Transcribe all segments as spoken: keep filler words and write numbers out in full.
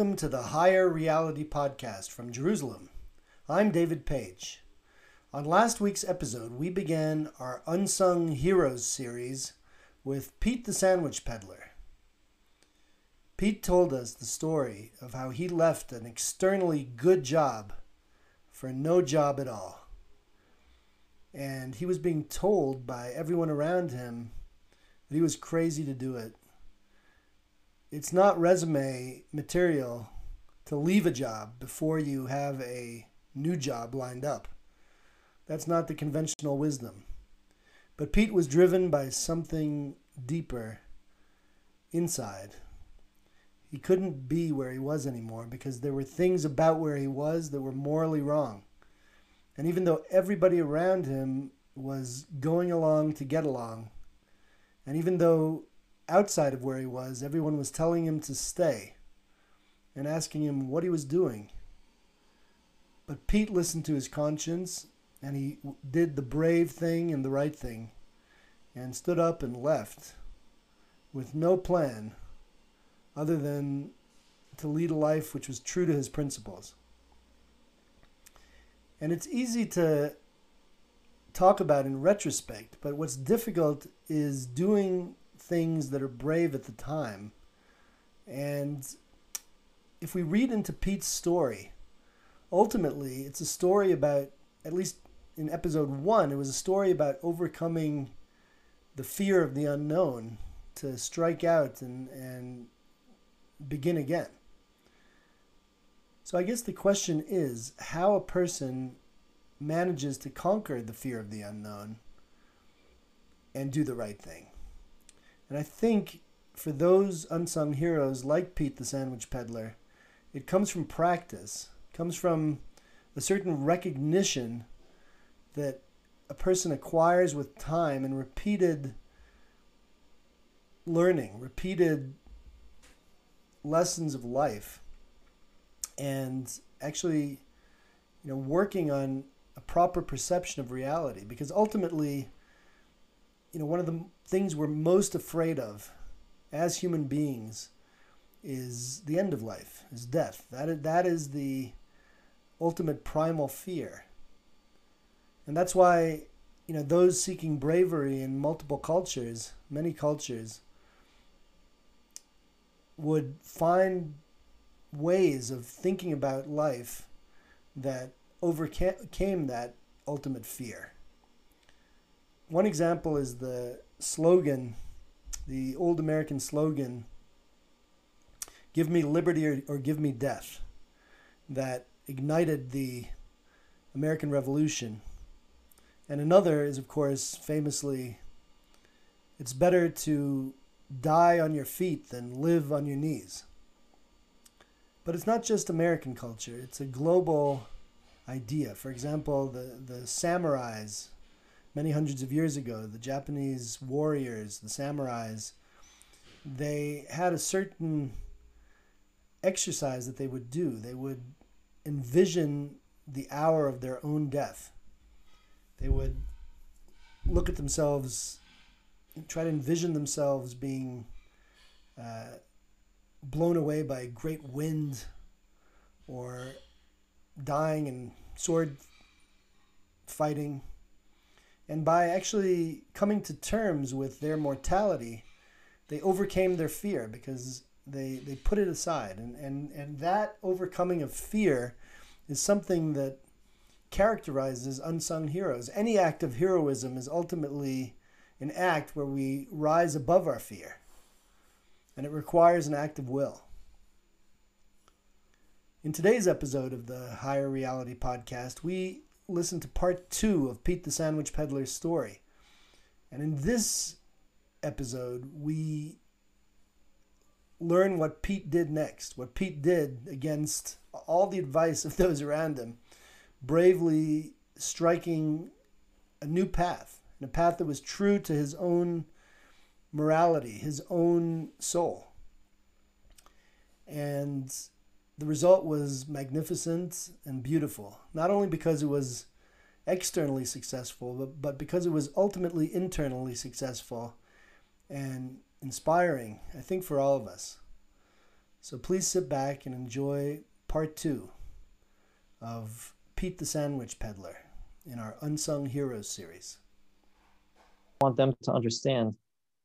welcome to the Higher Reality Podcast from Jerusalem. I'm David Page. On last week's episode, we began our Unsung Heroes series with Pete the Sandwich Peddler. Pete told us the story of how he left an externally good job for no job at all. And he was being told by everyone around him that he was crazy to do it. It's not resume material to leave a job before you have a new job lined up. That's not the conventional wisdom. But Pete was driven by something deeper inside. He couldn't be where he was anymore because there were things about where he was that were morally wrong. And even though everybody around him was going along to get along, and even though outside of where he was, everyone was telling him to stay and asking him what he was doing. But Pete listened to his conscience, and he did the brave thing and the right thing and stood up and left with no plan other than to lead a life which was true to his principles. And it's easy to talk about in retrospect, but what's difficult is doing things that are brave at the time. And if we read into Pete's story, ultimately it's a story about, at least in episode one, it was a story about overcoming the fear of the unknown to strike out and, and begin again. So I guess the question is how a person manages to conquer the fear of the unknown and do the right thing. And I think for those unsung heroes like Pete the Sandwich Peddler, it comes from practice, it comes from a certain recognition that a person acquires with time and repeated learning, repeated lessons of life, and actually, you know, working on a proper perception of reality. Because ultimately, you know, one of the things we're most afraid of as human beings is the end of life, is death. That, that is the ultimate primal fear. And that's why, you know, those seeking bravery in multiple cultures, many cultures, would find ways of thinking about life that overcame that ultimate fear. One example is the slogan, the old American slogan, "Give me liberty or, or give me death," that ignited the American Revolution. And another is, of course, famously, "It's better to die on your feet than live on your knees." But it's not just American culture, it's a global idea. For example, the, the samurais, many hundreds of years ago, the Japanese warriors, the samurais, they had a certain exercise that they would do. They would envision the hour of their own death. They would look at themselves and try to envision themselves being uh, blown away by a great wind or dying in sword fighting. And by actually coming to terms with their mortality, they overcame their fear because they they put it aside. And, and, and that overcoming of fear is something that characterizes unsung heroes. Any act of heroism is ultimately an act where we rise above our fear. And it requires an act of will. In today's episode of the Higher Reality Podcast, we listen to part two of Pete the Sandwich Peddler's story. And in this episode, we learn what Pete did next, what Pete did against all the advice of those around him, bravely striking a new path, and a path that was true to his own morality, his own soul. And the result was magnificent and beautiful, not only because it was externally successful, but, but because it was ultimately internally successful and inspiring, I think, for all of us. So please sit back and enjoy part two of Pete the Sandwich Peddler in our Unsung Heroes series. I want them to understand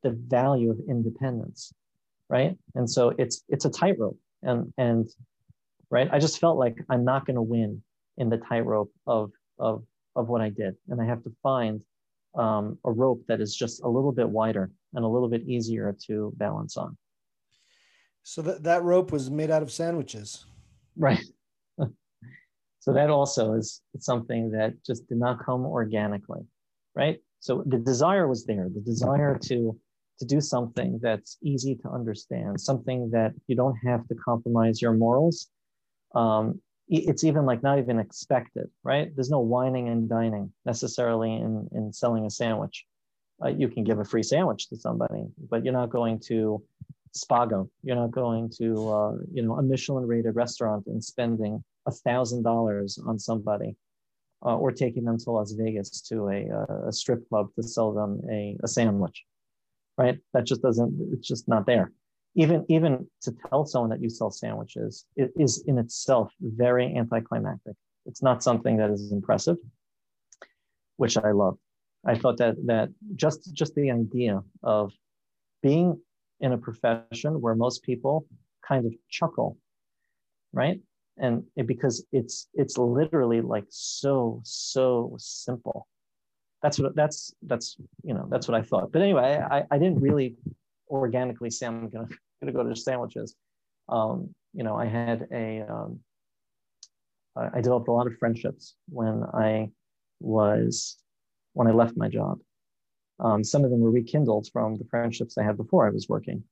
the value of independence, right? And so it's it's a tightrope, and and right, I just felt like I'm not going to win in the tightrope of of of what I did, and I have to find um, a rope that is just a little bit wider and a little bit easier to balance on. So that that rope was made out of sandwiches, right? So that also is something that just did not come organically, right? So the desire was there, the desire to to do something that's easy to understand, something that you don't have to compromise your morals. Um, it's even like not even expected, right? There's no whining and dining necessarily in, in selling a sandwich. Uh, you can give a free sandwich to somebody, but you're not going to Spago. You're not going to, uh, you know, a Michelin rated restaurant and spending a thousand dollars on somebody, uh, or taking them to Las Vegas to a, a strip club to sell them a, a sandwich, right? That just doesn't, it's just not there. Even, even to tell someone that you sell sandwiches it is in itself very anticlimactic. It's not something that is impressive, which I love. I thought that that just, just the idea of being in a profession where most people kind of chuckle, right? And it, because it's it's literally like so, so simple. That's what that's that's you know that's what I thought. But anyway, I, I didn't really organically say I'm gonna gonna go to sandwiches. Um, you know, I had a um, I developed a lot of friendships when I was when I left my job. Um, some of them were rekindled from the friendships I had before I was working.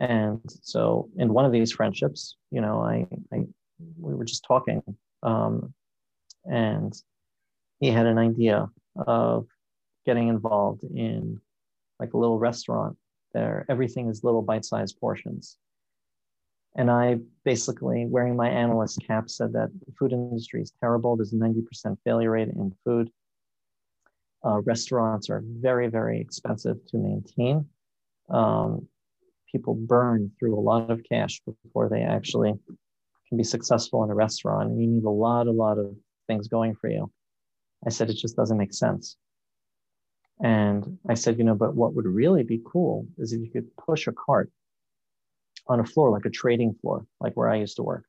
And so in one of these friendships, you know, I, I we were just talking, um, and he had an idea of getting involved in like a little restaurant there. Everything is little bite-sized portions. And I basically, wearing my analyst cap, said that the food industry is terrible. There's a ninety percent failure rate in food. Uh, restaurants are very, very expensive to maintain. Um, people burn through a lot of cash before they actually can be successful in a restaurant. And you need a lot, a lot of things going for you. I said, it just doesn't make sense. And I said, you know, but what would really be cool is if you could push a cart on a floor, like a trading floor, like where I used to work,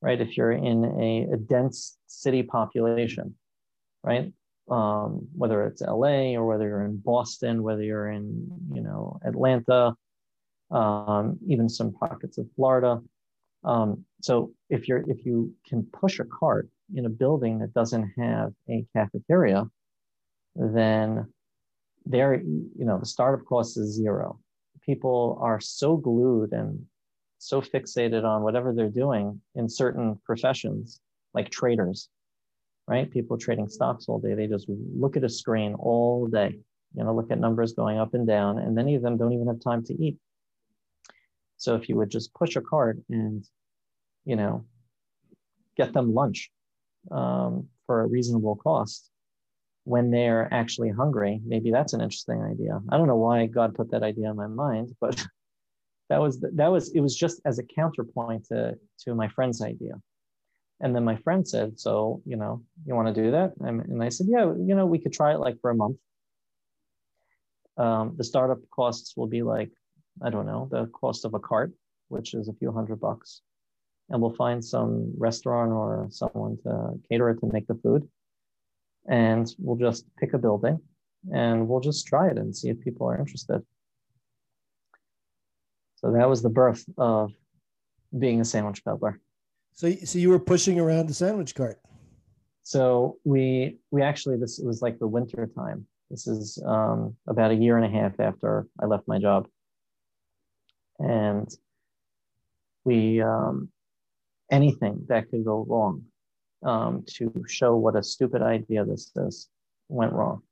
right? If you're in a, a dense city population, right? Um, whether it's L A or whether you're in Boston, whether you're in, you know, Atlanta, um, even some pockets of Florida. Um, so if you're, if you can push a cart in a building that doesn't have a cafeteria, then there, you know, the startup cost is zero. People are so glued and so fixated on whatever they're doing in certain professions, like traders, right? People trading stocks all day. They just look at a screen all day, you know, look at numbers going up and down, and many of them don't even have time to eat. So if you would just push a cart and, you know, get them lunch um, for a reasonable cost, when they're actually hungry, maybe that's an interesting idea. I don't know why God put that idea in my mind, but that was, that was, it was just as a counterpoint to, to my friend's idea. And then my friend said, so, you know, you want to do that? And I said, yeah, you know, we could try it like for a month. Um, the startup costs will be like, I don't know, the cost of a cart, which is a few hundred bucks. And we'll find some restaurant or someone to cater it to make the food. And we'll just pick a building and we'll just try it and see if people are interested. So that was the birth of being a sandwich peddler. So, so you were pushing around the sandwich cart. So we, we actually, this was like the winter time. This is um, about a year and a half after I left my job. And we, um, anything that could go wrong, Um, to show what a stupid idea this is, went wrong,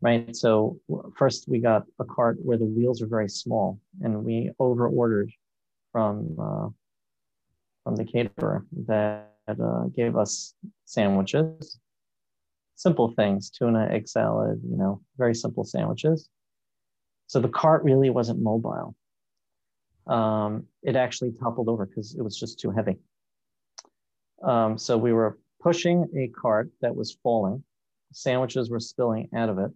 right? So first we got a cart where the wheels are very small, and we overordered from uh, from the caterer that uh, gave us sandwiches, simple things, tuna, egg salad, you know, very simple sandwiches. So the cart really wasn't mobile. um, it actually toppled over because it was just too heavy. Um, so we were pushing a cart that was falling. Sandwiches were spilling out of it.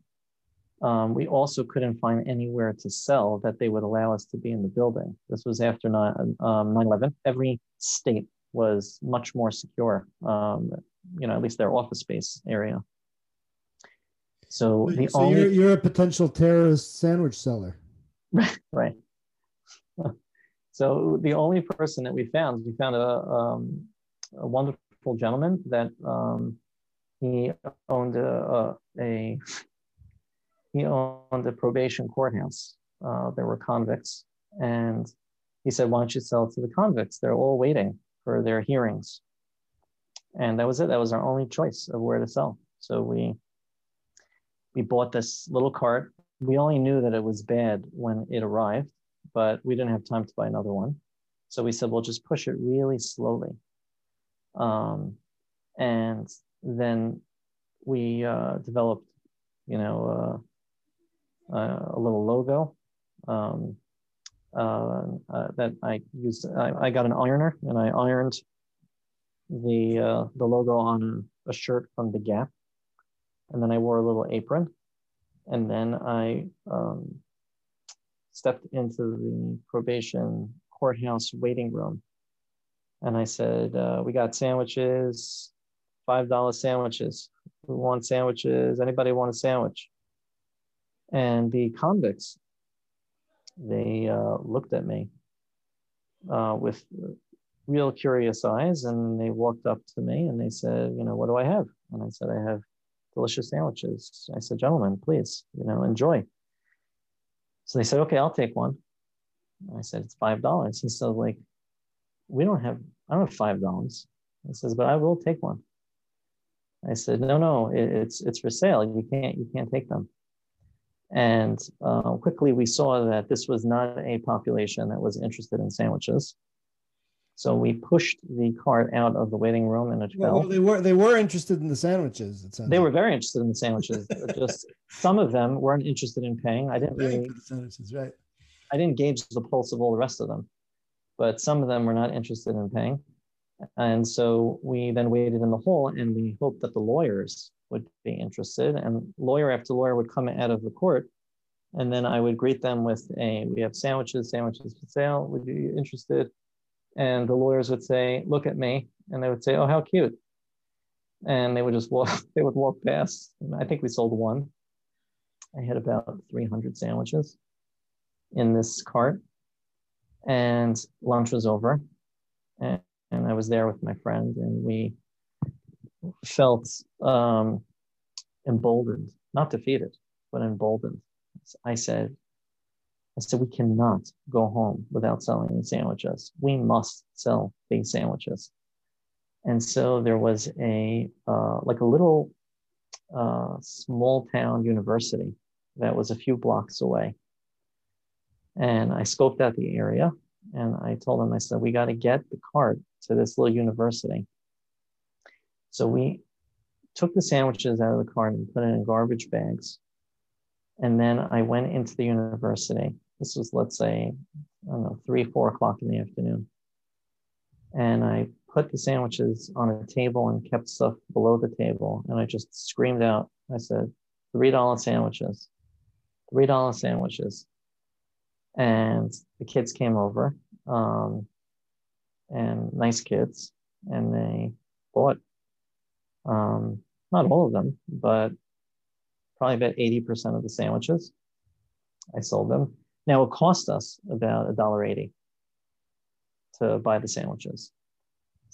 Um, we also couldn't find anywhere to sell that they would allow us to be in the building. This was after nine eleven. Every state was much more secure, um, you know, at least their office space area. So the so only- you're, you're a potential terrorist sandwich seller. Right. So the only person that we found, we found a, um, a wonderful gentleman that um, he owned a, a, a He owned a probation courthouse. Uh, there were convicts. And he said, why don't you sell to the convicts? They're all waiting for their hearings. And that was it. That was our only choice of where to sell. So we, we bought this little cart. We only knew that it was bad when it arrived, but we didn't have time to buy another one. So we said, we'll just push it really slowly. Um, and then we uh, developed, you know, uh, Uh, a little logo um, uh, uh, that I used. I, I got an ironer and I ironed the uh, the logo on a shirt from The Gap, and then I wore a little apron, and then I um, stepped into the probation courthouse waiting room, and I said, uh, "We got sandwiches, five dollar sandwiches. Who wants sandwiches? Anybody want a sandwich?" And the convicts, they uh, looked at me uh, with real curious eyes, and they walked up to me and they said, you know, what do I have? And I said, I have delicious sandwiches. I said, gentlemen, please, you know, enjoy. So they said, okay, I'll take one. And I said, it's five dollars. He said, like, we don't have, I don't have five dollars. He says, but I will take one. I said, no, no, it, it's it's for sale. You can't, you can't take them. And uh, quickly we saw that this was not a population that was interested in sandwiches. So we pushed the cart out of the waiting room and it well, fell. They were, they were interested in the sandwiches. It sounded. They were very interested in the sandwiches. Just some of them weren't interested in paying. I didn't really, sandwiches, right. I didn't gauge the pulse of all the rest of them, but some of them were not interested in paying. And so we then waited in the hall and we hoped that the lawyers would be interested, and lawyer after lawyer would come out of the court, and then I would greet them with a, we have sandwiches, sandwiches for sale, would you be interested? And the lawyers would say, look at me, and they would say, oh, how cute. And they would just walk, they would walk past, and I think we sold one. I had about three hundred sandwiches in this cart, and lunch was over, and, and I was there with my friend, and we felt um, emboldened, not defeated, but emboldened. I said, I said, we cannot go home without selling these sandwiches. We must sell these sandwiches. And so there was a, uh, like a little uh, small town university that was a few blocks away. And I scoped out the area and I told them, I said, we got to get the cart to this little university. So we took the sandwiches out of the cart and put it in garbage bags. And then I went into the university. This was, let's say, I don't know, three, four o'clock in the afternoon. And I put the sandwiches on a table and kept stuff below the table. And I just screamed out, I said, three dollar sandwiches, three dollar sandwiches. And the kids came over, um, and nice kids, and they bought Um, not all of them, but probably about eighty percent of the sandwiches. I sold them. Now it cost us about a dollar eighty to buy the sandwiches.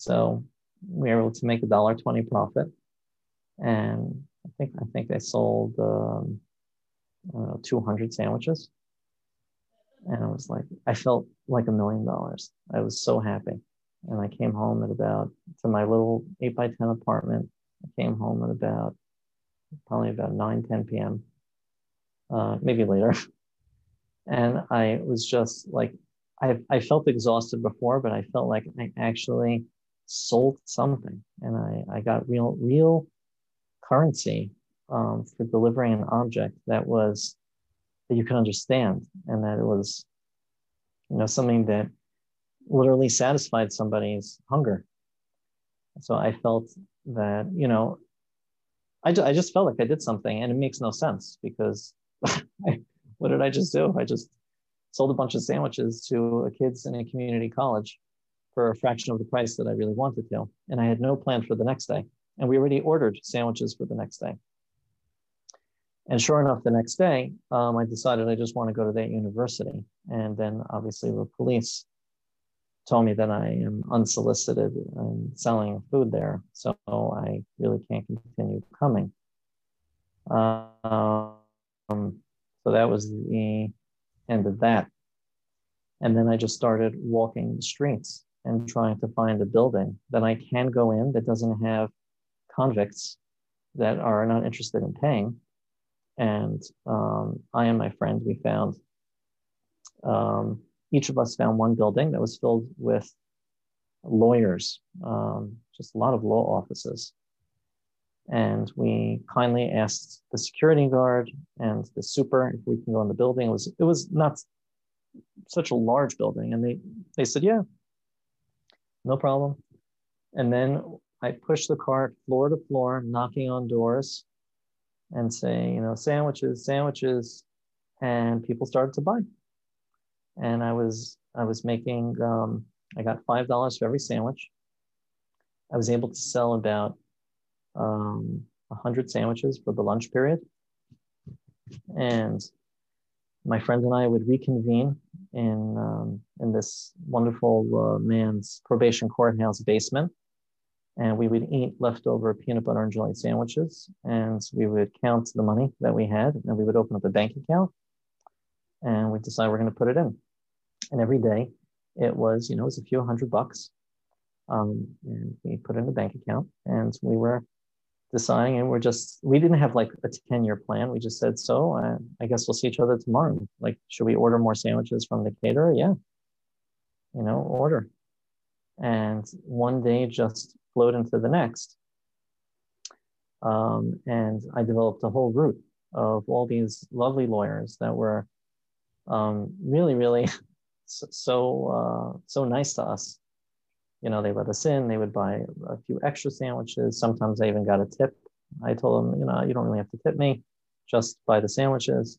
So we were able to make a dollar twenty profit. And I think, I think I sold, um, I don't know, two hundred sandwiches. And I was like, I felt like a million dollars. I was so happy. And I came home at about, to my little eight by ten apartment. I came home at about, probably about nine, ten p.m., uh, maybe later. And I was just like, I, I felt exhausted before, but I felt like I actually sold something. And I, I got real, real currency um, for delivering an object that was, that you could understand, and that it was, you know, something that literally satisfied somebody's hunger. So I felt that, you know, I, I just felt like I did something, and it makes no sense because I, what did I just do? I just sold a bunch of sandwiches to a kids in a community college for a fraction of the price that I really wanted to. And I had no plan for the next day. And we already ordered sandwiches for the next day. And sure enough, the next day, um, I decided I just want to go to that university. And then obviously the police told me that I am unsolicited and selling food there. So I really can't continue coming. Um, so that was the end of that. And then I just started walking the streets and trying to find a building that I can go in that doesn't have convicts that are not interested in paying. And um, I and my friend, we found, um, each of us found one building that was filled with lawyers, um, just a lot of law offices. And we kindly asked the security guard and the super if we can go in the building. It was, it was not such a large building. And they, they said, yeah, no problem. And then I pushed the cart floor to floor, knocking on doors and saying, you know, sandwiches, sandwiches. And people started to buy. And I was, I was making, um, I got five dollars for every sandwich. I was able to sell about um, one hundred sandwiches for the lunch period. And my friend and I would reconvene in, um, in this wonderful uh, man's probation courthouse basement. And we would eat leftover peanut butter and jelly sandwiches. And we would count the money that we had. And we would open up a bank account. And we decided we're going to put it in. And every day it was, you know, it was a few hundred bucks. Um, and we put in the bank account. And we were deciding, and we're just, we didn't have like a ten-year plan. We just said, so uh, I guess we'll see each other tomorrow. Like, should we order more sandwiches from the caterer? Yeah. You know, order. And one day just flowed into the next. Um, and I developed a whole route of all these lovely lawyers that were um, really, really so, uh, so nice to us. You know, they let us in, they would buy a few extra sandwiches. Sometimes I even got a tip. I told them, you know, you don't really have to tip me, just buy the sandwiches.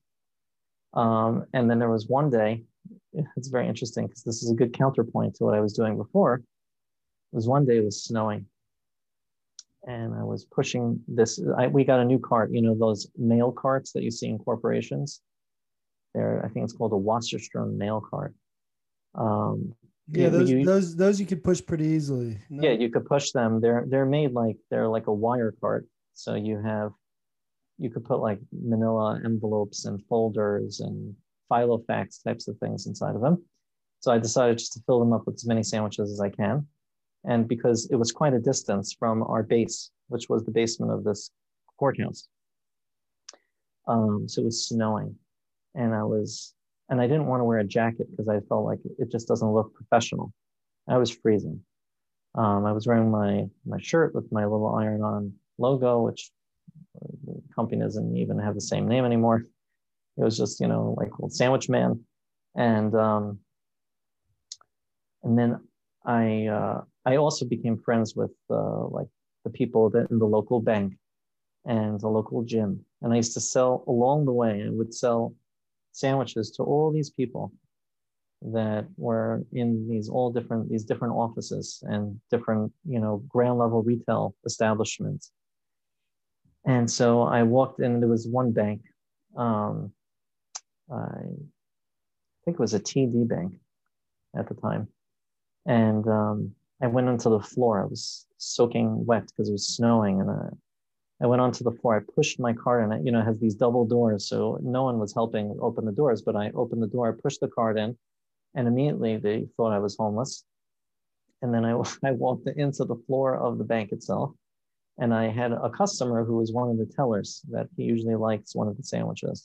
Um, and then there was one day, it's very interesting because this is a good counterpoint to what I was doing before. It was one day it was snowing and I was pushing this, I, we got a new cart, you know, those mail carts that you see in corporations. There, I think it's called a Wasserstrom mail cart. Um, Yeah, those you, those those you could push pretty easily. No. Yeah, you could push them. They're they're made like they're like a wire cart. So you have you could put like manila envelopes and folders and filofax types of things inside of them. So I decided just to fill them up with as many sandwiches as I can. And because it was quite a distance from our base, which was the basement of this courthouse. Um, so it was snowing. And I was And I didn't want to wear a jacket because I felt like it just doesn't look professional. I was freezing. Um, I was wearing my, my shirt with my little iron-on logo, which the company doesn't even have the same name anymore. It was just, you know, like old sandwich man. And um, and then I uh, I also became friends with uh, like the people that in the local bank and the local gym. And I used to sell along the way. I would sell sandwiches to all these people that were in these all different, these different offices and different, you know, ground level retail establishments. And so I walked in, there was one bank, um, I think it was a T D bank at the time. And um, I went onto the floor, I was soaking wet because it was snowing, and I, I went onto the floor, I pushed my cart in, it, you know, it has these double doors. So no one was helping open the doors, but I opened the door, I pushed the cart in, and immediately they thought I was homeless. And then I, I walked into the floor of the bank itself. And I had a customer who was one of the tellers that he usually likes one of the sandwiches.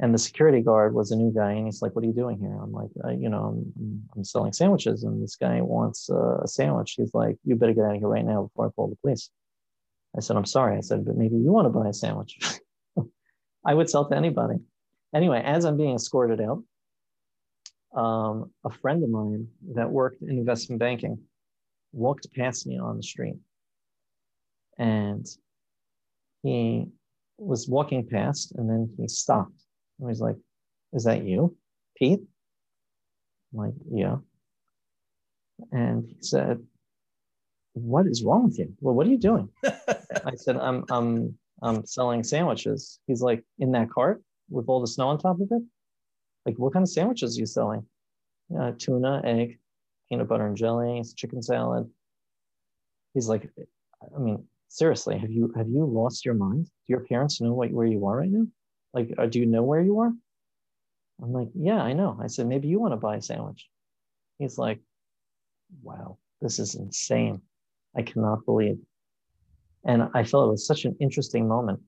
And the security guard was a new guy. And he's like, what are you doing here? I'm like, I, you know, I'm, I'm selling sandwiches. And this guy wants uh, a sandwich. He's like, you better get out of here right now before I call the police. I said, I'm sorry. I said, but maybe you want to buy a sandwich. I would sell to anybody. Anyway, as I'm being escorted out, um, a friend of mine that worked in investment banking walked past me on the street, and he was walking past, and then he stopped. And he's like, "Is that you, Pete?" I'm like, "Yeah." And he said, "What is wrong with you? Well, what are you doing?" I said, I'm, I'm, I'm selling sandwiches. He's like, "In that cart with all the snow on top of it?" Like, "What kind of sandwiches are you selling?" Uh, tuna, egg, peanut butter and jelly, chicken salad. He's like, "I mean, seriously, have you have you lost your mind? Do your parents know what, where you are right now? Like, uh, do you know where you are?" I'm like, "Yeah, I know." I said, "Maybe you want to buy a sandwich." He's like, "Wow, this is insane. I cannot believe." And I felt it was such an interesting moment.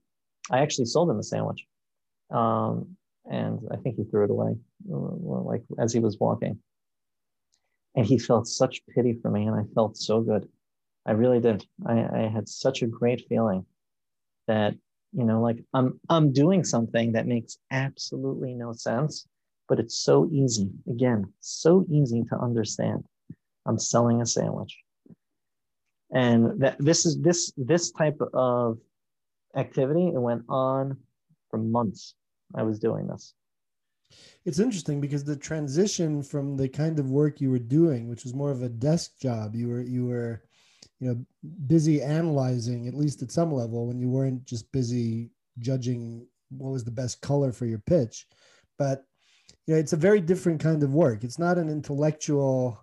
I actually sold him a sandwich. Um, and I think he threw it away, like as he was walking. And he felt such pity for me, and I felt so good. I really did. I, I had such a great feeling that, you know, like I'm I'm doing something that makes absolutely no sense, but it's so easy. Again, so easy to understand. I'm selling a sandwich. And that this is this this type of activity, it went on for months. I was doing this. It's interesting because the transition from the kind of work you were doing, which was more of a desk job, you were you were you know busy analyzing, at least at some level, when you weren't just busy judging what was the best color for your pitch. But you know, it's a very different kind of work. It's not an intellectual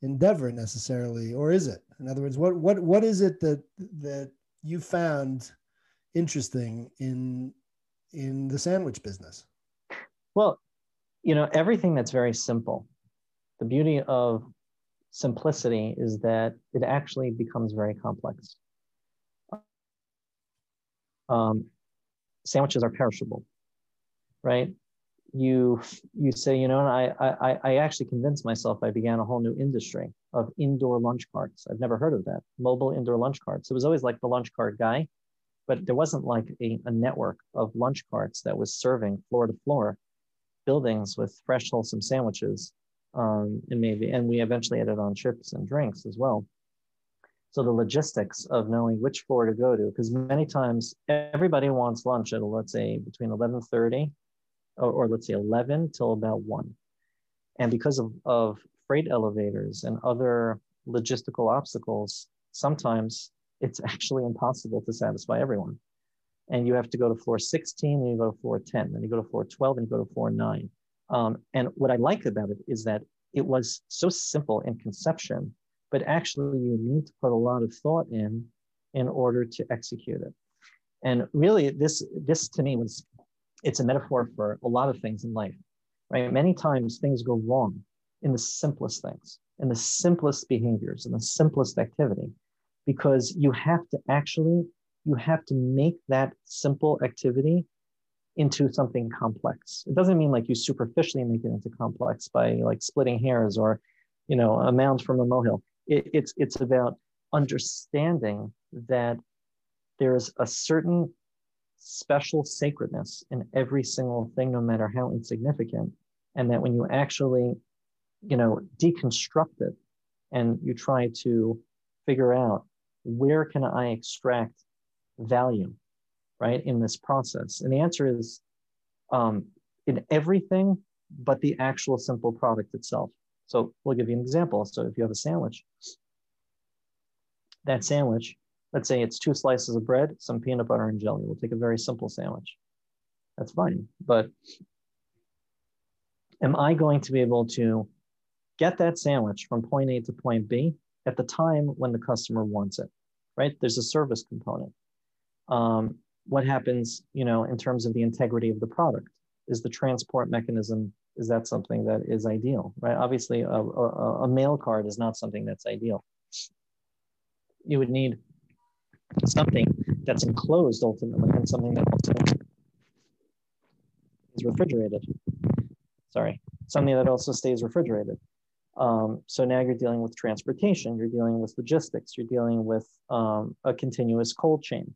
endeavor necessarily, or is it? In other words, what what what is it that that you found interesting in in the sandwich business? Well, you know, everything that's very simple. The beauty of simplicity is that it actually becomes very complex. Um, sandwiches are perishable, right? You you say, you know, and I, I I actually convinced myself I began a whole new industry of indoor lunch carts. I've never heard of that. Mobile indoor lunch carts. It was always like the lunch cart guy, but there wasn't like a, a network of lunch carts that was serving floor to floor buildings with fresh, wholesome sandwiches. Um, and maybe, and we eventually added on chips and drinks as well. So the logistics of knowing which floor to go to, because many times everybody wants lunch at, let's say, between eleven thirty Or, or let's say eleven till about one. And because of, of freight elevators and other logistical obstacles, sometimes it's actually impossible to satisfy everyone. And you have to go to floor sixteen, and you go to floor ten, then you go to floor twelve, and you go to floor nine. Um, and what I like about it is that it was so simple in conception, but actually you need to put a lot of thought in, in order to execute it. And really this, this to me was, it's a metaphor for a lot of things in life, right? Many times things go wrong in the simplest things, in the simplest behaviors, in the simplest activity, because you have to actually, you have to make that simple activity into something complex. It doesn't mean like you superficially make it into complex by like splitting hairs or, you know, a mound from a molehill. It, it's, it's about understanding that there is a certain special sacredness in every single thing, no matter how insignificant, and that when you actually, you know, deconstruct it and you try to figure out where can I extract value, right, in this process, and the answer is um, in everything but the actual simple product itself. So we'll give you an example. So if you have a sandwich, that sandwich, let's say it's two slices of bread, some peanut butter and jelly. We'll take a very simple sandwich. That's fine. But am I going to be able to get that sandwich from point A to point B at the time when the customer wants it, right? There's a service component. Um, what happens, you know, in terms of the integrity of the product? Is the transport mechanism, is that something that is ideal, right? Obviously, a, a, a mail cart is not something that's ideal. You would need something that's enclosed ultimately, and something that also is refrigerated. Sorry, something that also stays refrigerated. Um, so now you're dealing with transportation, you're dealing with logistics, you're dealing with um, a continuous cold chain.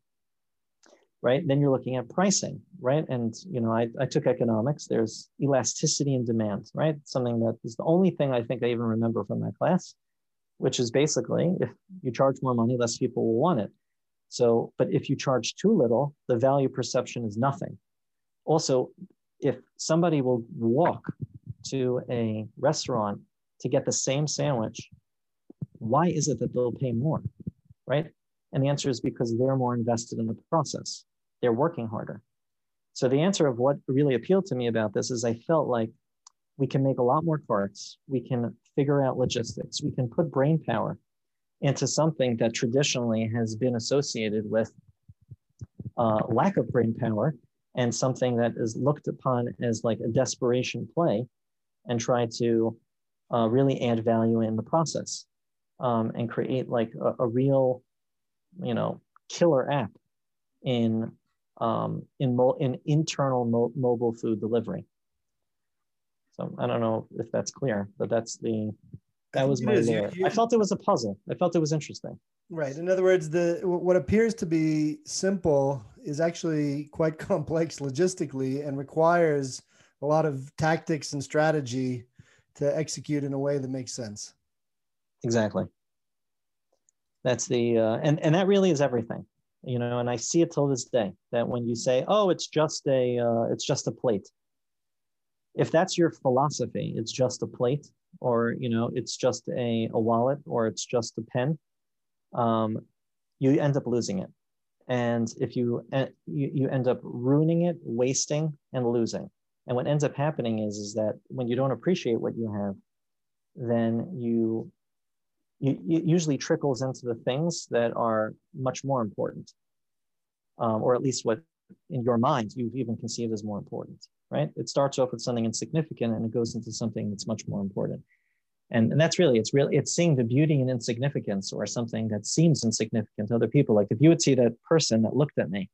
right? Then you're looking at pricing, right? And, you know, I, I took economics. There's elasticity and demand, right? Something that is the only thing I think I even remember from that class, which is basically if you charge more money, less people will want it. So, but if you charge too little, the value perception is nothing. Also, if somebody will walk to a restaurant to get the same sandwich, why is it that they'll pay more, right? And the answer is because they're more invested in the process. They're working harder. So the answer of what really appealed to me about this is I felt like we can make a lot more carts. We can figure out logistics. We can put brain power into something that traditionally has been associated with uh, lack of brain power and something that is looked upon as like a desperation play, and try to uh, really add value in the process um, and create like a, a real, you know, killer app in um, in, mo in internal mo mobile food delivery. So I don't know if that's clear, but that's the that was my layer. I felt it was a puzzle. I felt it was interesting. Right. In other words, the what appears to be simple is actually quite complex logistically and requires a lot of tactics and strategy to execute in a way that makes sense. Exactly. That's the, uh, and, and that really is everything, you know, and I see it till this day that when you say, oh, it's just a, uh, it's just a plate. If that's your philosophy, it's just a plate, or, you know, it's just a, a wallet, or it's just a pen, um, you end up losing it. And if you, uh, you, you end up ruining it, wasting and losing. And what ends up happening is, is that when you don't appreciate what you have, then you, you it usually trickles into the things that are much more important, um, or at least what in your mind you've even conceived as more important, right? It starts off with something insignificant and it goes into something that's much more important. And, and that's really, it's really, it's seeing the beauty in insignificance, or something that seems insignificant to other people. Like if you would see that person that looked at me,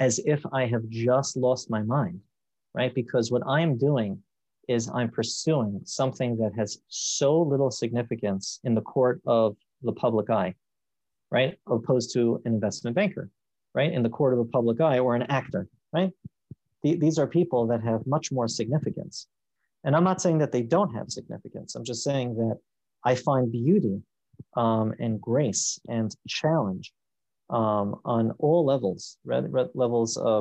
as if I have just lost my mind, right? Because what I'm doing is I'm pursuing something that has so little significance in the court of the public eye, right? Opposed to an investment banker, right? In the court of the public eye, or an actor, right? Th- these are people that have much more significance. And I'm not saying that they don't have significance. I'm just saying that I find beauty um, and grace and challenge Um, on all levels, right, right, levels of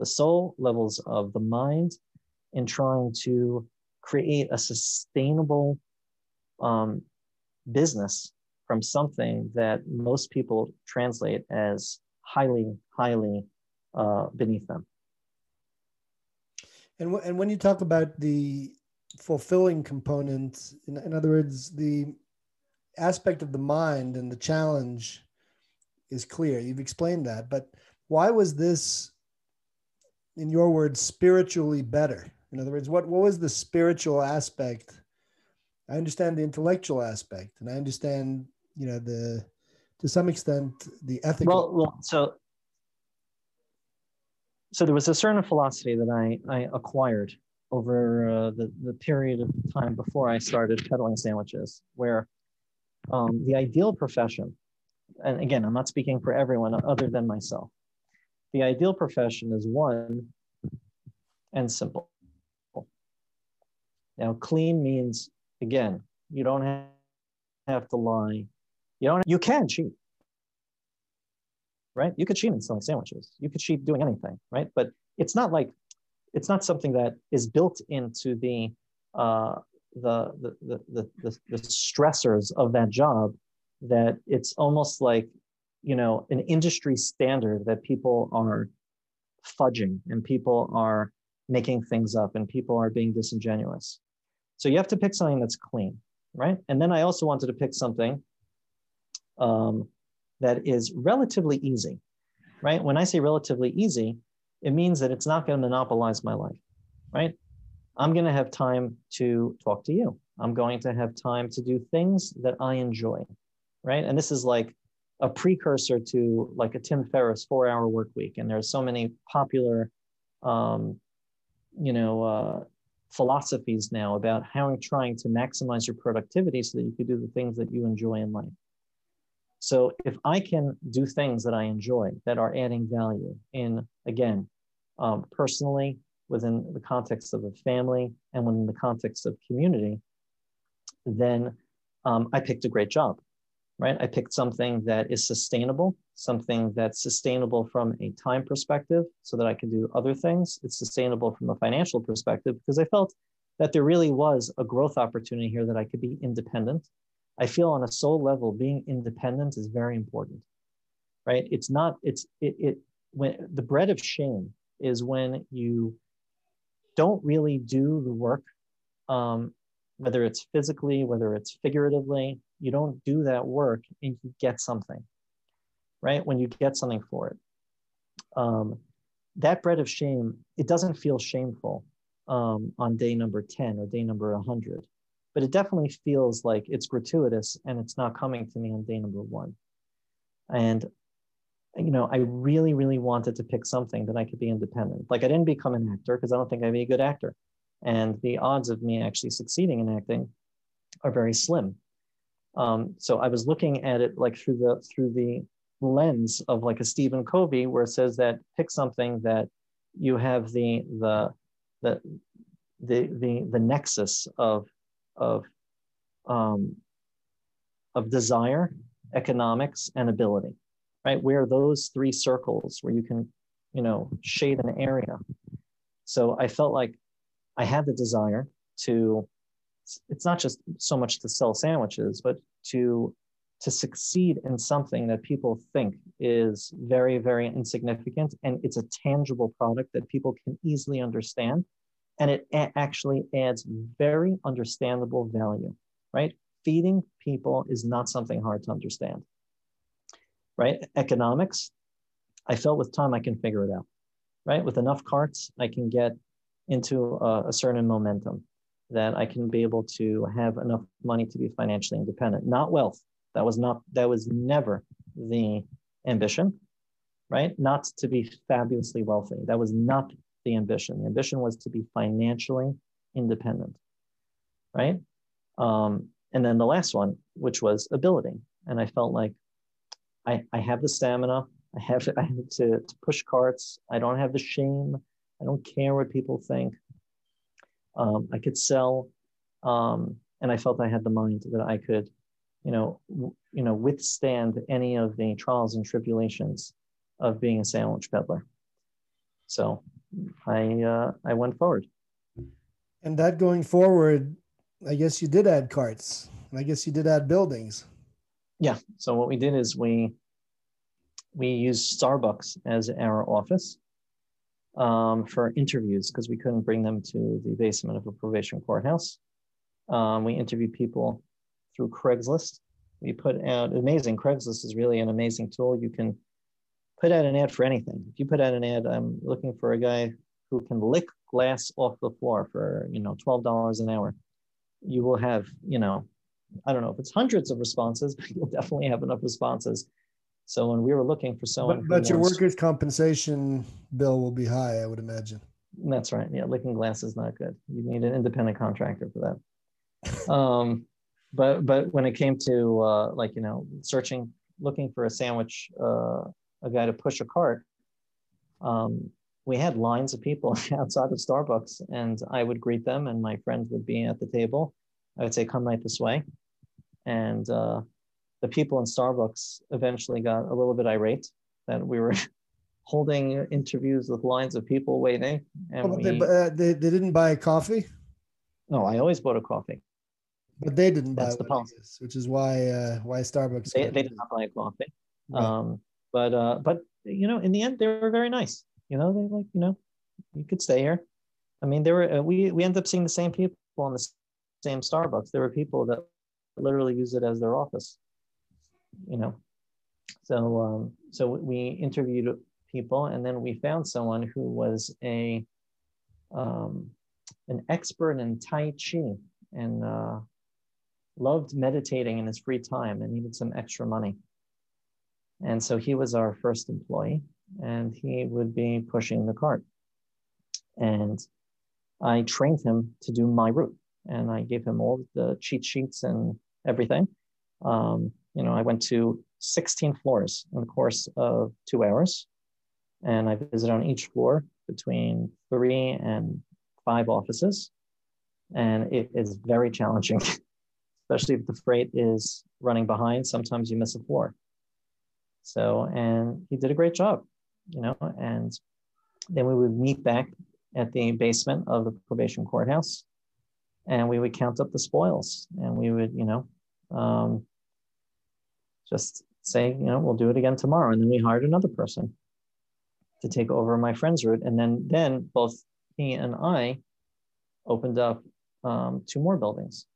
the soul, levels of the mind, in trying to create a sustainable um, business from something that most people translate as highly, highly uh, beneath them. And, and when you talk about the fulfilling component, in, in other words, the aspect of the mind and the challenge is clear. You've explained that, but why was this, in your words, spiritually better? In other words, what, what was the spiritual aspect? I understand the intellectual aspect, and I understand, you know, the, to some extent, the ethical. Well, well so, so there was a certain philosophy that I, I acquired over uh, the, the period of time before I started peddling sandwiches, where um, the ideal profession, and again, I'm not speaking for everyone other than myself. The ideal profession is one and simple. Now, clean means, again, you don't have to lie. You don't. You can cheat, right? You could cheat in selling sandwiches. You could cheat doing anything, right? But it's not like, it's not something that is built into the uh, the, the, the, the, the the stressors of that job, that it's almost like, you know, an industry standard that people are fudging and people are making things up and people are being disingenuous. So you have to pick something that's clean, right? And then I also wanted to pick something um, that is relatively easy, right? When I say relatively easy, it means that it's not going to monopolize my life, right? I'm going to have time to talk to you. I'm going to have time to do things that I enjoy, right? And this is like a precursor to like a Tim Ferriss four hour work week. And there's so many popular, um, you know, uh, philosophies now about how you're trying to maximize your productivity so that you can do the things that you enjoy in life. So if I can do things that I enjoy, that are adding value in, again, um, personally, within the context of a family and within the context of community, then um, I picked a great job, right? I picked something that is sustainable, something that's sustainable from a time perspective so that I can do other things. It's sustainable from a financial perspective because I felt that there really was a growth opportunity here that I could be independent. I feel on a soul level, being independent is very important, right? It's not, it's, it, it, when the bread of shame is when you don't really do the work, um, whether it's physically, whether it's figuratively, you don't do that work and you get something, right? When you get something for it. Um, that bread of shame, it doesn't feel shameful um, on day number ten or day number one hundred, but it definitely feels like it's gratuitous and it's not coming to me on day number one. And, you know, I really, really wanted to pick something that I could be independent. Like I didn't become an actor because I don't think I'd be a good actor. And the odds of me actually succeeding in acting are very slim. Um, so I was looking at it like through the through the lens of like a Stephen Covey, where it says that pick something that you have the the the the the, the nexus of of um, of desire, economics, and ability, right? Where those three circles where you can, you know, shade an area. So I felt like I had the desire to, it's not just so much to sell sandwiches, but to to succeed in something that people think is very, very insignificant. And it's a tangible product that people can easily understand. And it a- actually adds very understandable value, right? Feeding people is not something hard to understand, right? Economics, I felt with time I can figure it out, right? With enough carts, I can get into a, a certain momentum that I can be able to have enough money to be financially independent. Not wealth. That was not, that was never the ambition, right? Not to be fabulously wealthy. That was not the ambition. The ambition was to be financially independent, right? Um, and then the last one, which was ability. And I felt like I, I have the stamina. I have, I have to, to push carts. I don't have the shame. I don't care what people think. Um, I could sell, um, and I felt I had the mind that I could, you know, w- you know, withstand any of the trials and tribulations of being a sandwich peddler. So I uh, I went forward. And that going forward, I guess you did add carts, and I guess you did add buildings. Yeah. So what we did is we we used Starbucks as our office. Um, for interviews, because we couldn't bring them to the basement of a probation courthouse. Um, we interviewed people through Craigslist. We put out, amazing, Craigslist is really an amazing tool. You can put out an ad for anything. If you put out an ad, I'm looking for a guy who can lick glass off the floor for, you know, twelve dollars an hour. You will have, you know, I don't know if it's hundreds of responses, but you'll definitely have enough responses. So when we were looking for someone, but, but your wants, workers' compensation bill will be high, I would imagine. That's right. Yeah, licking glass is not good. You need an independent contractor for that. um, but but when it came to uh, like you know searching, looking for a sandwich, uh, a guy to push a cart, um, we had lines of people outside of Starbucks, and I would greet them, and my friend would be at the table. I would say, "Come right this way," and. Uh, The people in Starbucks eventually got a little bit irate that we were holding interviews with lines of people waiting. And oh, we, they, uh, they, they didn't buy a coffee? No, I always bought a coffee. But they didn't That's buy the policy, which is why uh, why Starbucks. They, they did not buy a coffee. Right. Um, but, uh, but, you know, in the end, they were very nice. You know, they like, you know, you could stay here. I mean, there were uh, we, we ended up seeing the same people on the same Starbucks. There were people that literally use it as their office. You know, so um, so we interviewed people, and then we found someone who was a um, an expert in Tai Chi and uh, loved meditating in his free time and needed some extra money. And so he was our first employee, and he would be pushing the cart. And I trained him to do my route, and I gave him all the cheat sheets and everything. Um, You know, I went to sixteen floors in the course of two hours, and I visited on each floor between three and five offices. And it is very challenging, especially if the freight is running behind. Sometimes you miss a floor. So, and he did a great job, you know, and then we would meet back at the basement of the probation courthouse, and we would count up the spoils, and we would, you know, um, just say, you know, we'll do it again tomorrow. And then we hired another person to take over my friend's route. And then, then both he and I opened up um, two more buildings.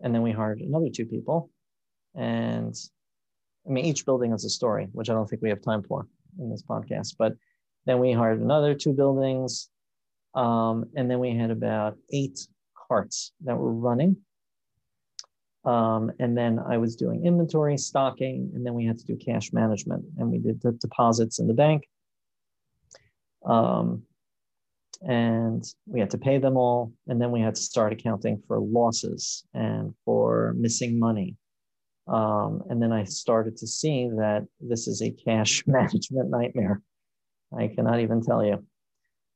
And then we hired another two people. And I mean, each building is a story, which I don't think we have time for in this podcast, but then we hired another two buildings. Um, and then we had about eight carts that were running. Um, and then I was doing inventory, stocking, and then we had to do cash management, and we did the deposits in the bank. Um, and we had to pay them all. And then we had to start accounting for losses and for missing money. Um, and then I started to see that this is a cash management nightmare. I cannot even tell you,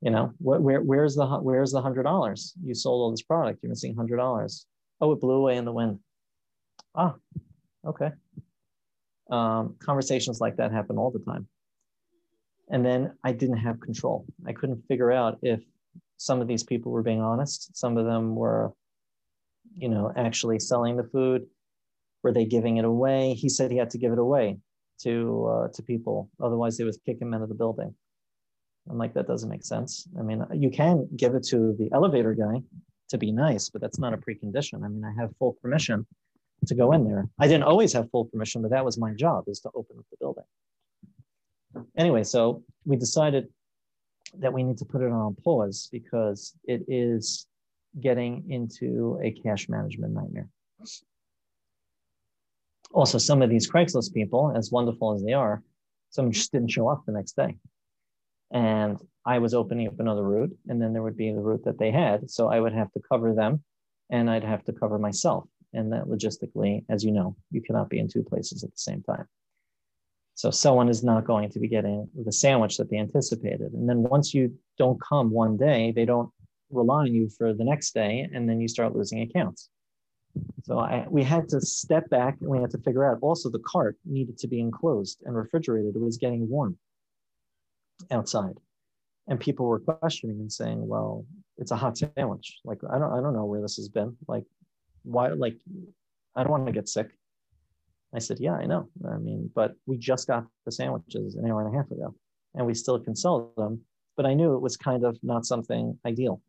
you know, wh- where, where's the, where's the hundred dollars? You sold all this product, you're missing hundred dollars. Oh, it blew away in the wind. Ah, okay. Um, conversations like that happen all the time. And then I didn't have control. I couldn't figure out if some of these people were being honest. Some of them were, you know, actually selling the food. Were they giving it away? He said he had to give it away to uh, to people. Otherwise, they would kick him out of the building. I'm like, that doesn't make sense. I mean, you can give it to the elevator guy to be nice, but that's not a precondition. I mean, I have full permission to go in there. I didn't always have full permission, but that was my job, is to open up the building. Anyway, so we decided that we need to put it on pause because it is getting into a cash management nightmare. Also, some of these Craigslist people, as wonderful as they are, some just didn't show up the next day. And I was opening up another route, and then there would be the route that they had. So I would have to cover them, and I'd have to cover myself. And that logistically, as you know, you cannot be in two places at the same time. So someone is not going to be getting the sandwich that they anticipated. And then once you don't come one day, they don't rely on you for the next day. And then you start losing accounts. So I, we had to step back, and we had to figure out also the cart needed to be enclosed and refrigerated. It was getting warm outside. And people were questioning and saying, well, it's a hot sandwich. Like, I don't, I don't know where this has been. Like, why? Like, I don't want to get sick. I said, yeah, I know. I mean, but we just got the sandwiches an hour and a half ago, and we still can sell them. But I knew it was kind of not something ideal.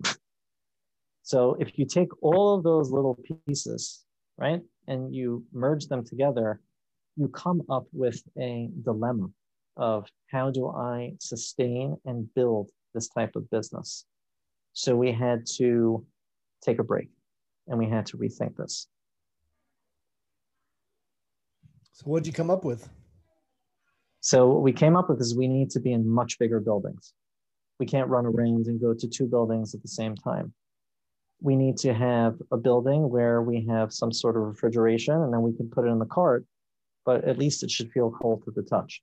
So if you take all of those little pieces, right, and you merge them together, you come up with a dilemma of how do I sustain and build this type of business? So we had to take a break, and we had to rethink this. So what'd you come up with? So what we came up with is we need to be in much bigger buildings. We can't run around and go to two buildings at the same time. We need to have a building where we have some sort of refrigeration, and then we can put it in the cart, but at least it should feel cold to the touch.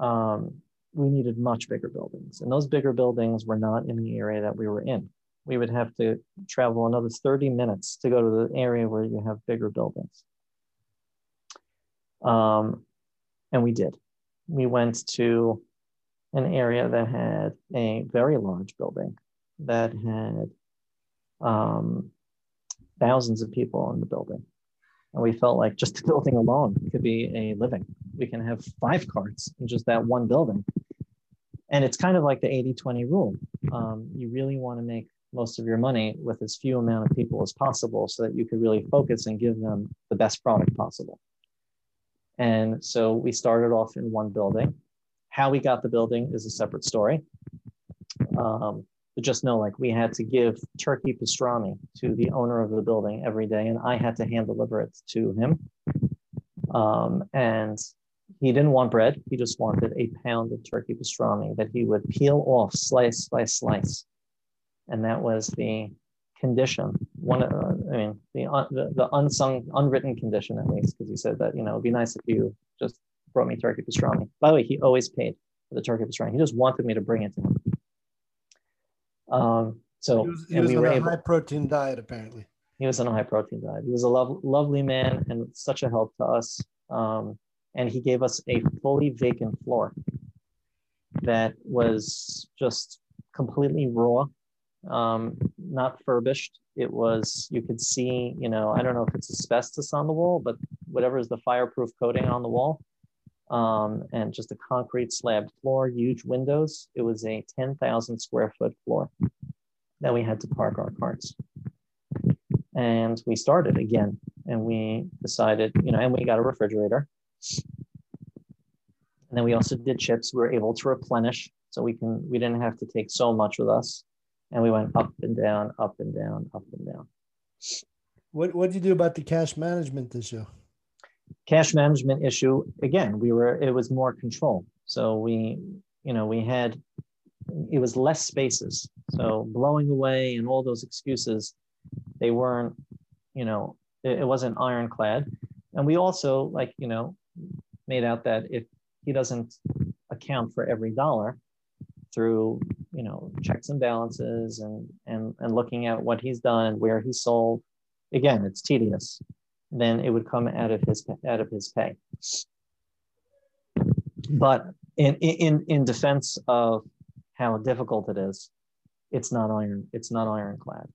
Um, we needed much bigger buildings, and those bigger buildings were not in the area that we were in. We would have to travel another thirty minutes to go to the area where you have bigger buildings. Um, and we did. We went to an area that had a very large building that had um, thousands of people in the building. And we felt like just the building alone could be a living. We can have five carts in just that one building. And it's kind of like the eighty twenty rule. Um, you really want to make most of your money with as few amount of people as possible so that you could really focus and give them the best product possible. And so we started off in one building. How we got the building is a separate story. Um, but just know, like, we had to give turkey pastrami to the owner of the building every day, and I had to hand deliver it to him. Um, and he didn't want bread. He just wanted a pound of turkey pastrami that he would peel off slice by slice. And that was the condition, one uh, I mean the, uh, the the unsung, unwritten condition, at least, because he said that, you know, it'd be nice if you just brought me turkey pastrami. By the way, he always paid for the turkey pastrami. He just wanted me to bring it to him. Um, so he was, he and was we on were a able, high protein diet, apparently. He was on a high protein diet. He was a lo- lovely man and such a help to us. Um, and he gave us a fully vacant floor that was just completely raw, um, not furbished. It was, you could see, you know, I don't know if it's asbestos on the wall, but whatever is the fireproof coating on the wall, um, and just a concrete slab floor, huge windows. It was a ten thousand square foot floor that we had to park our carts. And we started again, and we decided, you know, and we got a refrigerator. And then we also did chips. We were able to replenish, so we can, we didn't have to take so much with us. And we went up and down, up and down, up and down. What what did you do about the cash management issue? Cash management issue, again, we were, it was more control. So we, you know, we had, it was less spaces. So blowing away and all those excuses, they weren't, you know, it, it wasn't ironclad. And we also, like, you know, made out that if he doesn't account for every dollar through, you know, checks and balances and and and looking at what he's done, where he sold, again, it's tedious, then it would come out of his out of his pay. But in in in defense of how difficult it is, it's not iron, it's not ironclad.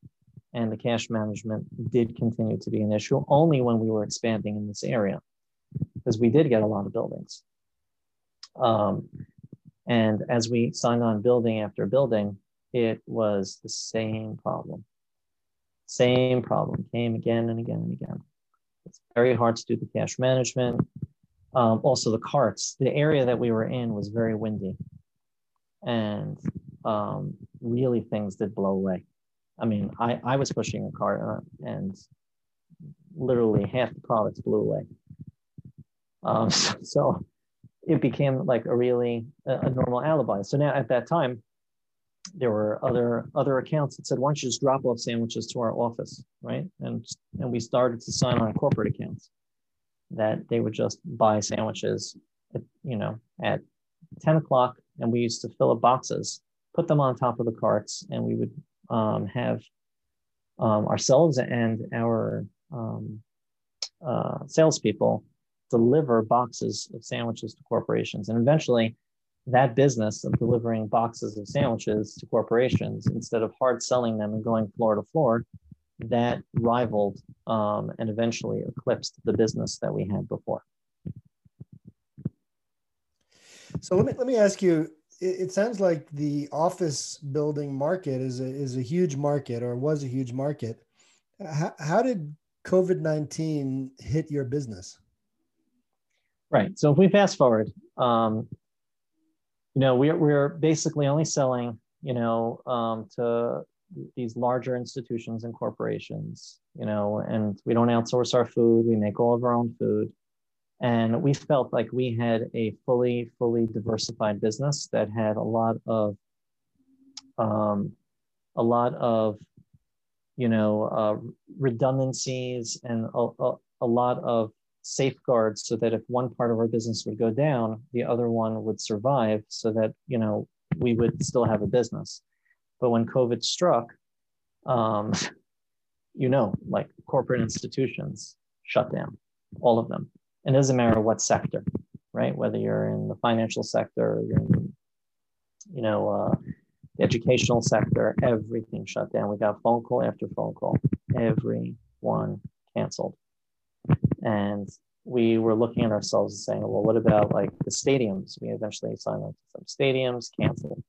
And the cash management did continue to be an issue only when we were expanding in this area, because we did get a lot of buildings. Um, and as we signed on building after building, it was the same problem. Same problem came again and again and again. It's very hard to do the cash management. Um, also the carts, the area that we were in was very windy, and um, really things did blow away. I mean, I, I was pushing a cart and literally half the products blew away. Um, so it became like a really a, a normal alibi. So now at that time, there were other other accounts that said, why don't you just drop off sandwiches to our office, right? And and we started to sign on corporate accounts that they would just buy sandwiches, at, you know, at ten o'clock. And we used to fill up boxes, put them on top of the carts, and we would um, have um, ourselves and our um, uh, salespeople deliver boxes of sandwiches to corporations. And eventually that business of delivering boxes of sandwiches to corporations instead of hard selling them and going floor to floor, that rivaled um, and eventually eclipsed the business that we had before. So let me let me ask you, it, it sounds like the office building market is a, is a huge market, or was a huge market. How, how did COVID nineteen hit your business? Right. So if we fast forward, um, you know, we're we're basically only selling, you know, um, to these larger institutions and corporations, you know, and we don't outsource our food. We make all of our own food. And we felt like we had a fully, fully diversified business that had a lot of, um, a lot of, you know, uh, redundancies and a, a, a lot of safeguards, so that if one part of our business would go down, the other one would survive, so that, you know, we would still have a business. But when COVID struck, um, you know, like corporate institutions shut down, all of them. And it doesn't matter what sector, right? Whether you're in the financial sector, you're in, you know, uh, the educational sector, everything shut down. We got phone call after phone call, everyone canceled. And we were looking at ourselves and saying, well, what about like the stadiums? We eventually signed up to some stadiums, canceled,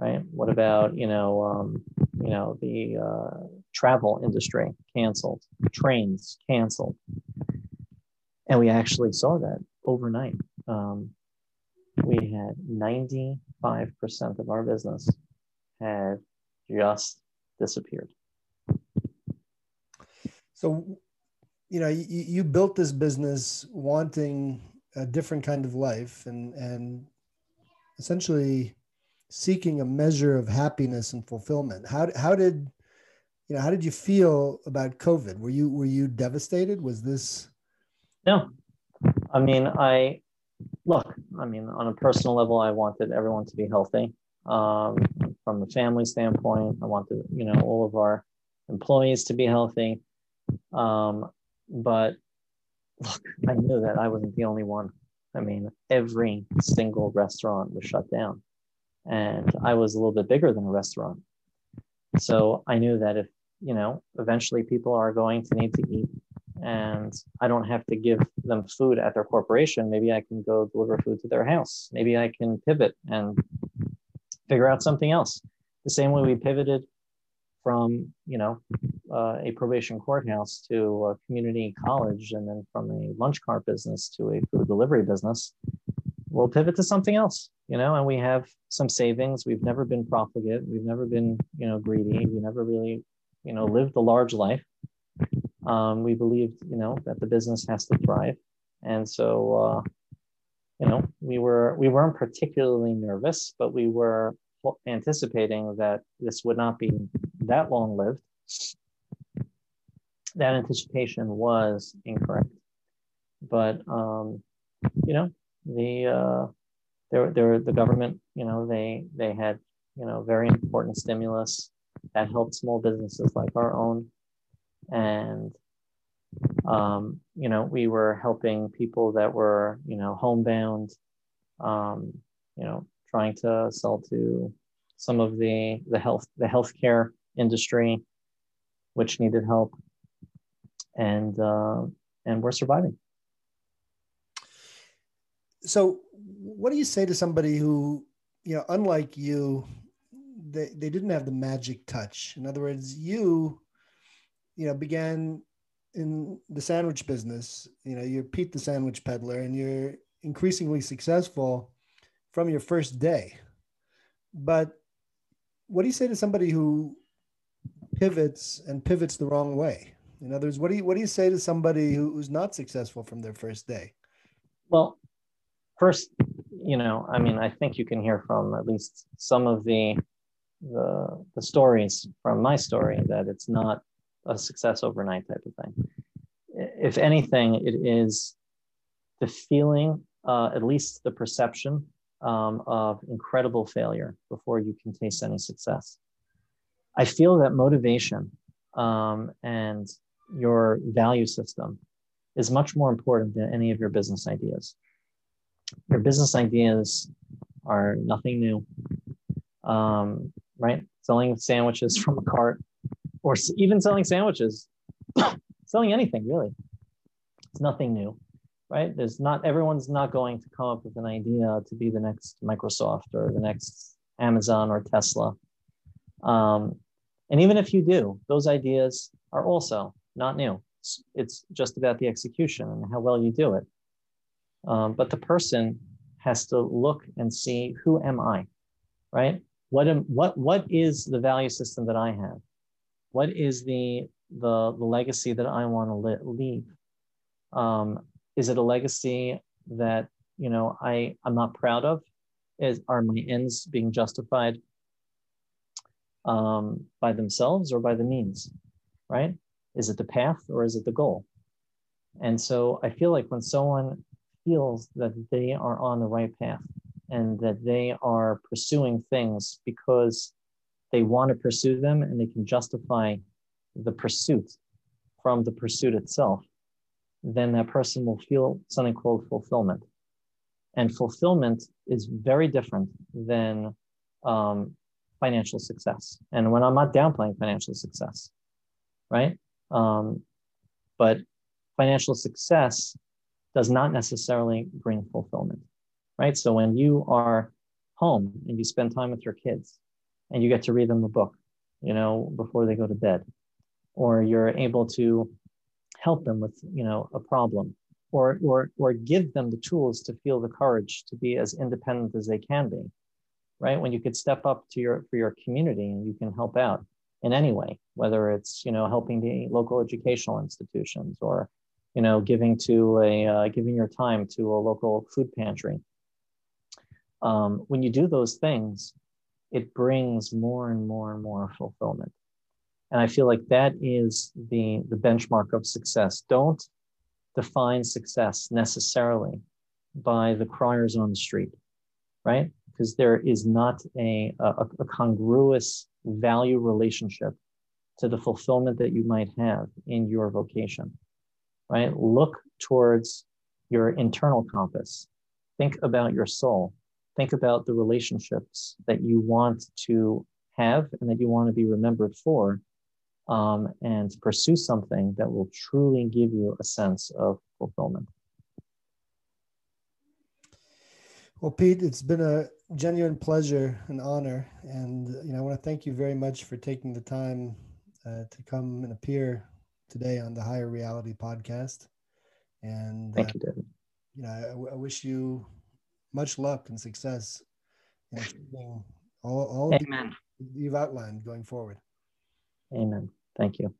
right? What about, you know, um, you know, the uh, travel industry, canceled, trains, canceled. And we actually saw that overnight. Um, we had ninety-five percent of our business had just disappeared. So, you know, you, you built this business wanting a different kind of life and, and essentially seeking a measure of happiness and fulfillment. How, how did you know, how did you feel about COVID? Were you, were you devastated? Was this? No, I mean, I look, I mean, on a personal level, I wanted everyone to be healthy. Um, from the family standpoint, I wanted, you know, all of our employees to be healthy. Um, but look, I knew that I wasn't the only one. I mean, every single restaurant was shut down, and I was a little bit bigger than a restaurant. So I knew that if, you know, eventually people are going to need to eat, and I don't have to give them food at their corporation. Maybe I can go deliver food to their house. Maybe I can pivot and figure out something else. The same way we pivoted from, you know, uh, a probation courthouse to a community college, and then from a lunch cart business to a food delivery business, we'll pivot to something else, you know, and we have some savings. We've never been profligate. We've never been, you know, greedy. We never really, you know, lived a large life. Um, we believed, you know, that the business has to thrive. And so, uh, you know, we were, we weren't particularly nervous, but we were anticipating that this would not be that long lived. That anticipation was incorrect, but, um, you know, the, uh, there, there, the government, you know, they, they had, you know, very important stimulus that helped small businesses like our own. And, um, you know, we were helping people that were, you know, homebound, um, you know, trying to sell to some of the, the health, the healthcare industry, which needed help, and, uh, and we're surviving. So what do you say to somebody who, you know, unlike you, they, they didn't have the magic touch? In other words, you, you know, began in the sandwich business, you know, you're Pete the Sandwich Peddler, and you're increasingly successful from your first day. But what do you say to somebody who pivots and pivots the wrong way? In other words, what do you, what do you say to somebody who, who's not successful from their first day? Well, first, you know, I mean, I think you can hear from at least some of the, the, the stories from my story that it's not a success overnight type of thing. If anything, it is the feeling, uh, at least the perception um, of incredible failure before you can taste any success. I feel that motivation um, and your value system is much more important than any of your business ideas. Your business ideas are nothing new, um, right? Selling sandwiches from a cart, or even selling sandwiches, selling anything really, it's nothing new, right? There's not, everyone's not going to come up with an idea to be the next Microsoft or the next Amazon or Tesla. Um, and even if you do, those ideas are also not new. It's, it's just about the execution and how well you do it. Um, but the person has to look and see, who am I, right? What am, what, what is the value system that I have? What is the, the, the legacy that I want to leave? Um, is it a legacy that, you know, I, I'm not proud of? Is, are my ends being justified um, by themselves or by the means, right? Is it the path or is it the goal? And so I feel like when someone feels that they are on the right path and that they are pursuing things because they want to pursue them and they can justify the pursuit from the pursuit itself, then that person will feel something called fulfillment. And fulfillment is very different than um, financial success. And when I'm not downplaying financial success, right? Um, but financial success does not necessarily bring fulfillment, right? So when you are home and you spend time with your kids and you get to read them a book, you know, before they go to bed, or you're able to help them with, you know, a problem, or, or, or give them the tools to feel the courage to be as independent as they can be, right? When you could step up to your, for your community and you can help out in any way, whether it's, you know, helping the local educational institutions, or, you know, giving to a, uh, giving your time to a local food pantry. Um, when you do those things, it brings more and more and more fulfillment. And I feel like that is the, the benchmark of success. Don't define success necessarily by the criers on the street, right? Because there is not a, a, a congruous value relationship to the fulfillment that you might have in your vocation, right? Look towards your internal compass. Think about your soul. Think about the relationships that you want to have and that you want to be remembered for, um, and pursue something that will truly give you a sense of fulfillment. Well, Pete, it's been a genuine pleasure and honor. And, you know, I want to thank you very much for taking the time uh, to come and appear today on the Higher Reality Podcast. And thank uh, you, David. You know, I, w- I wish you much luck and success in achieving all, all you've outlined going forward. Amen. Thank you.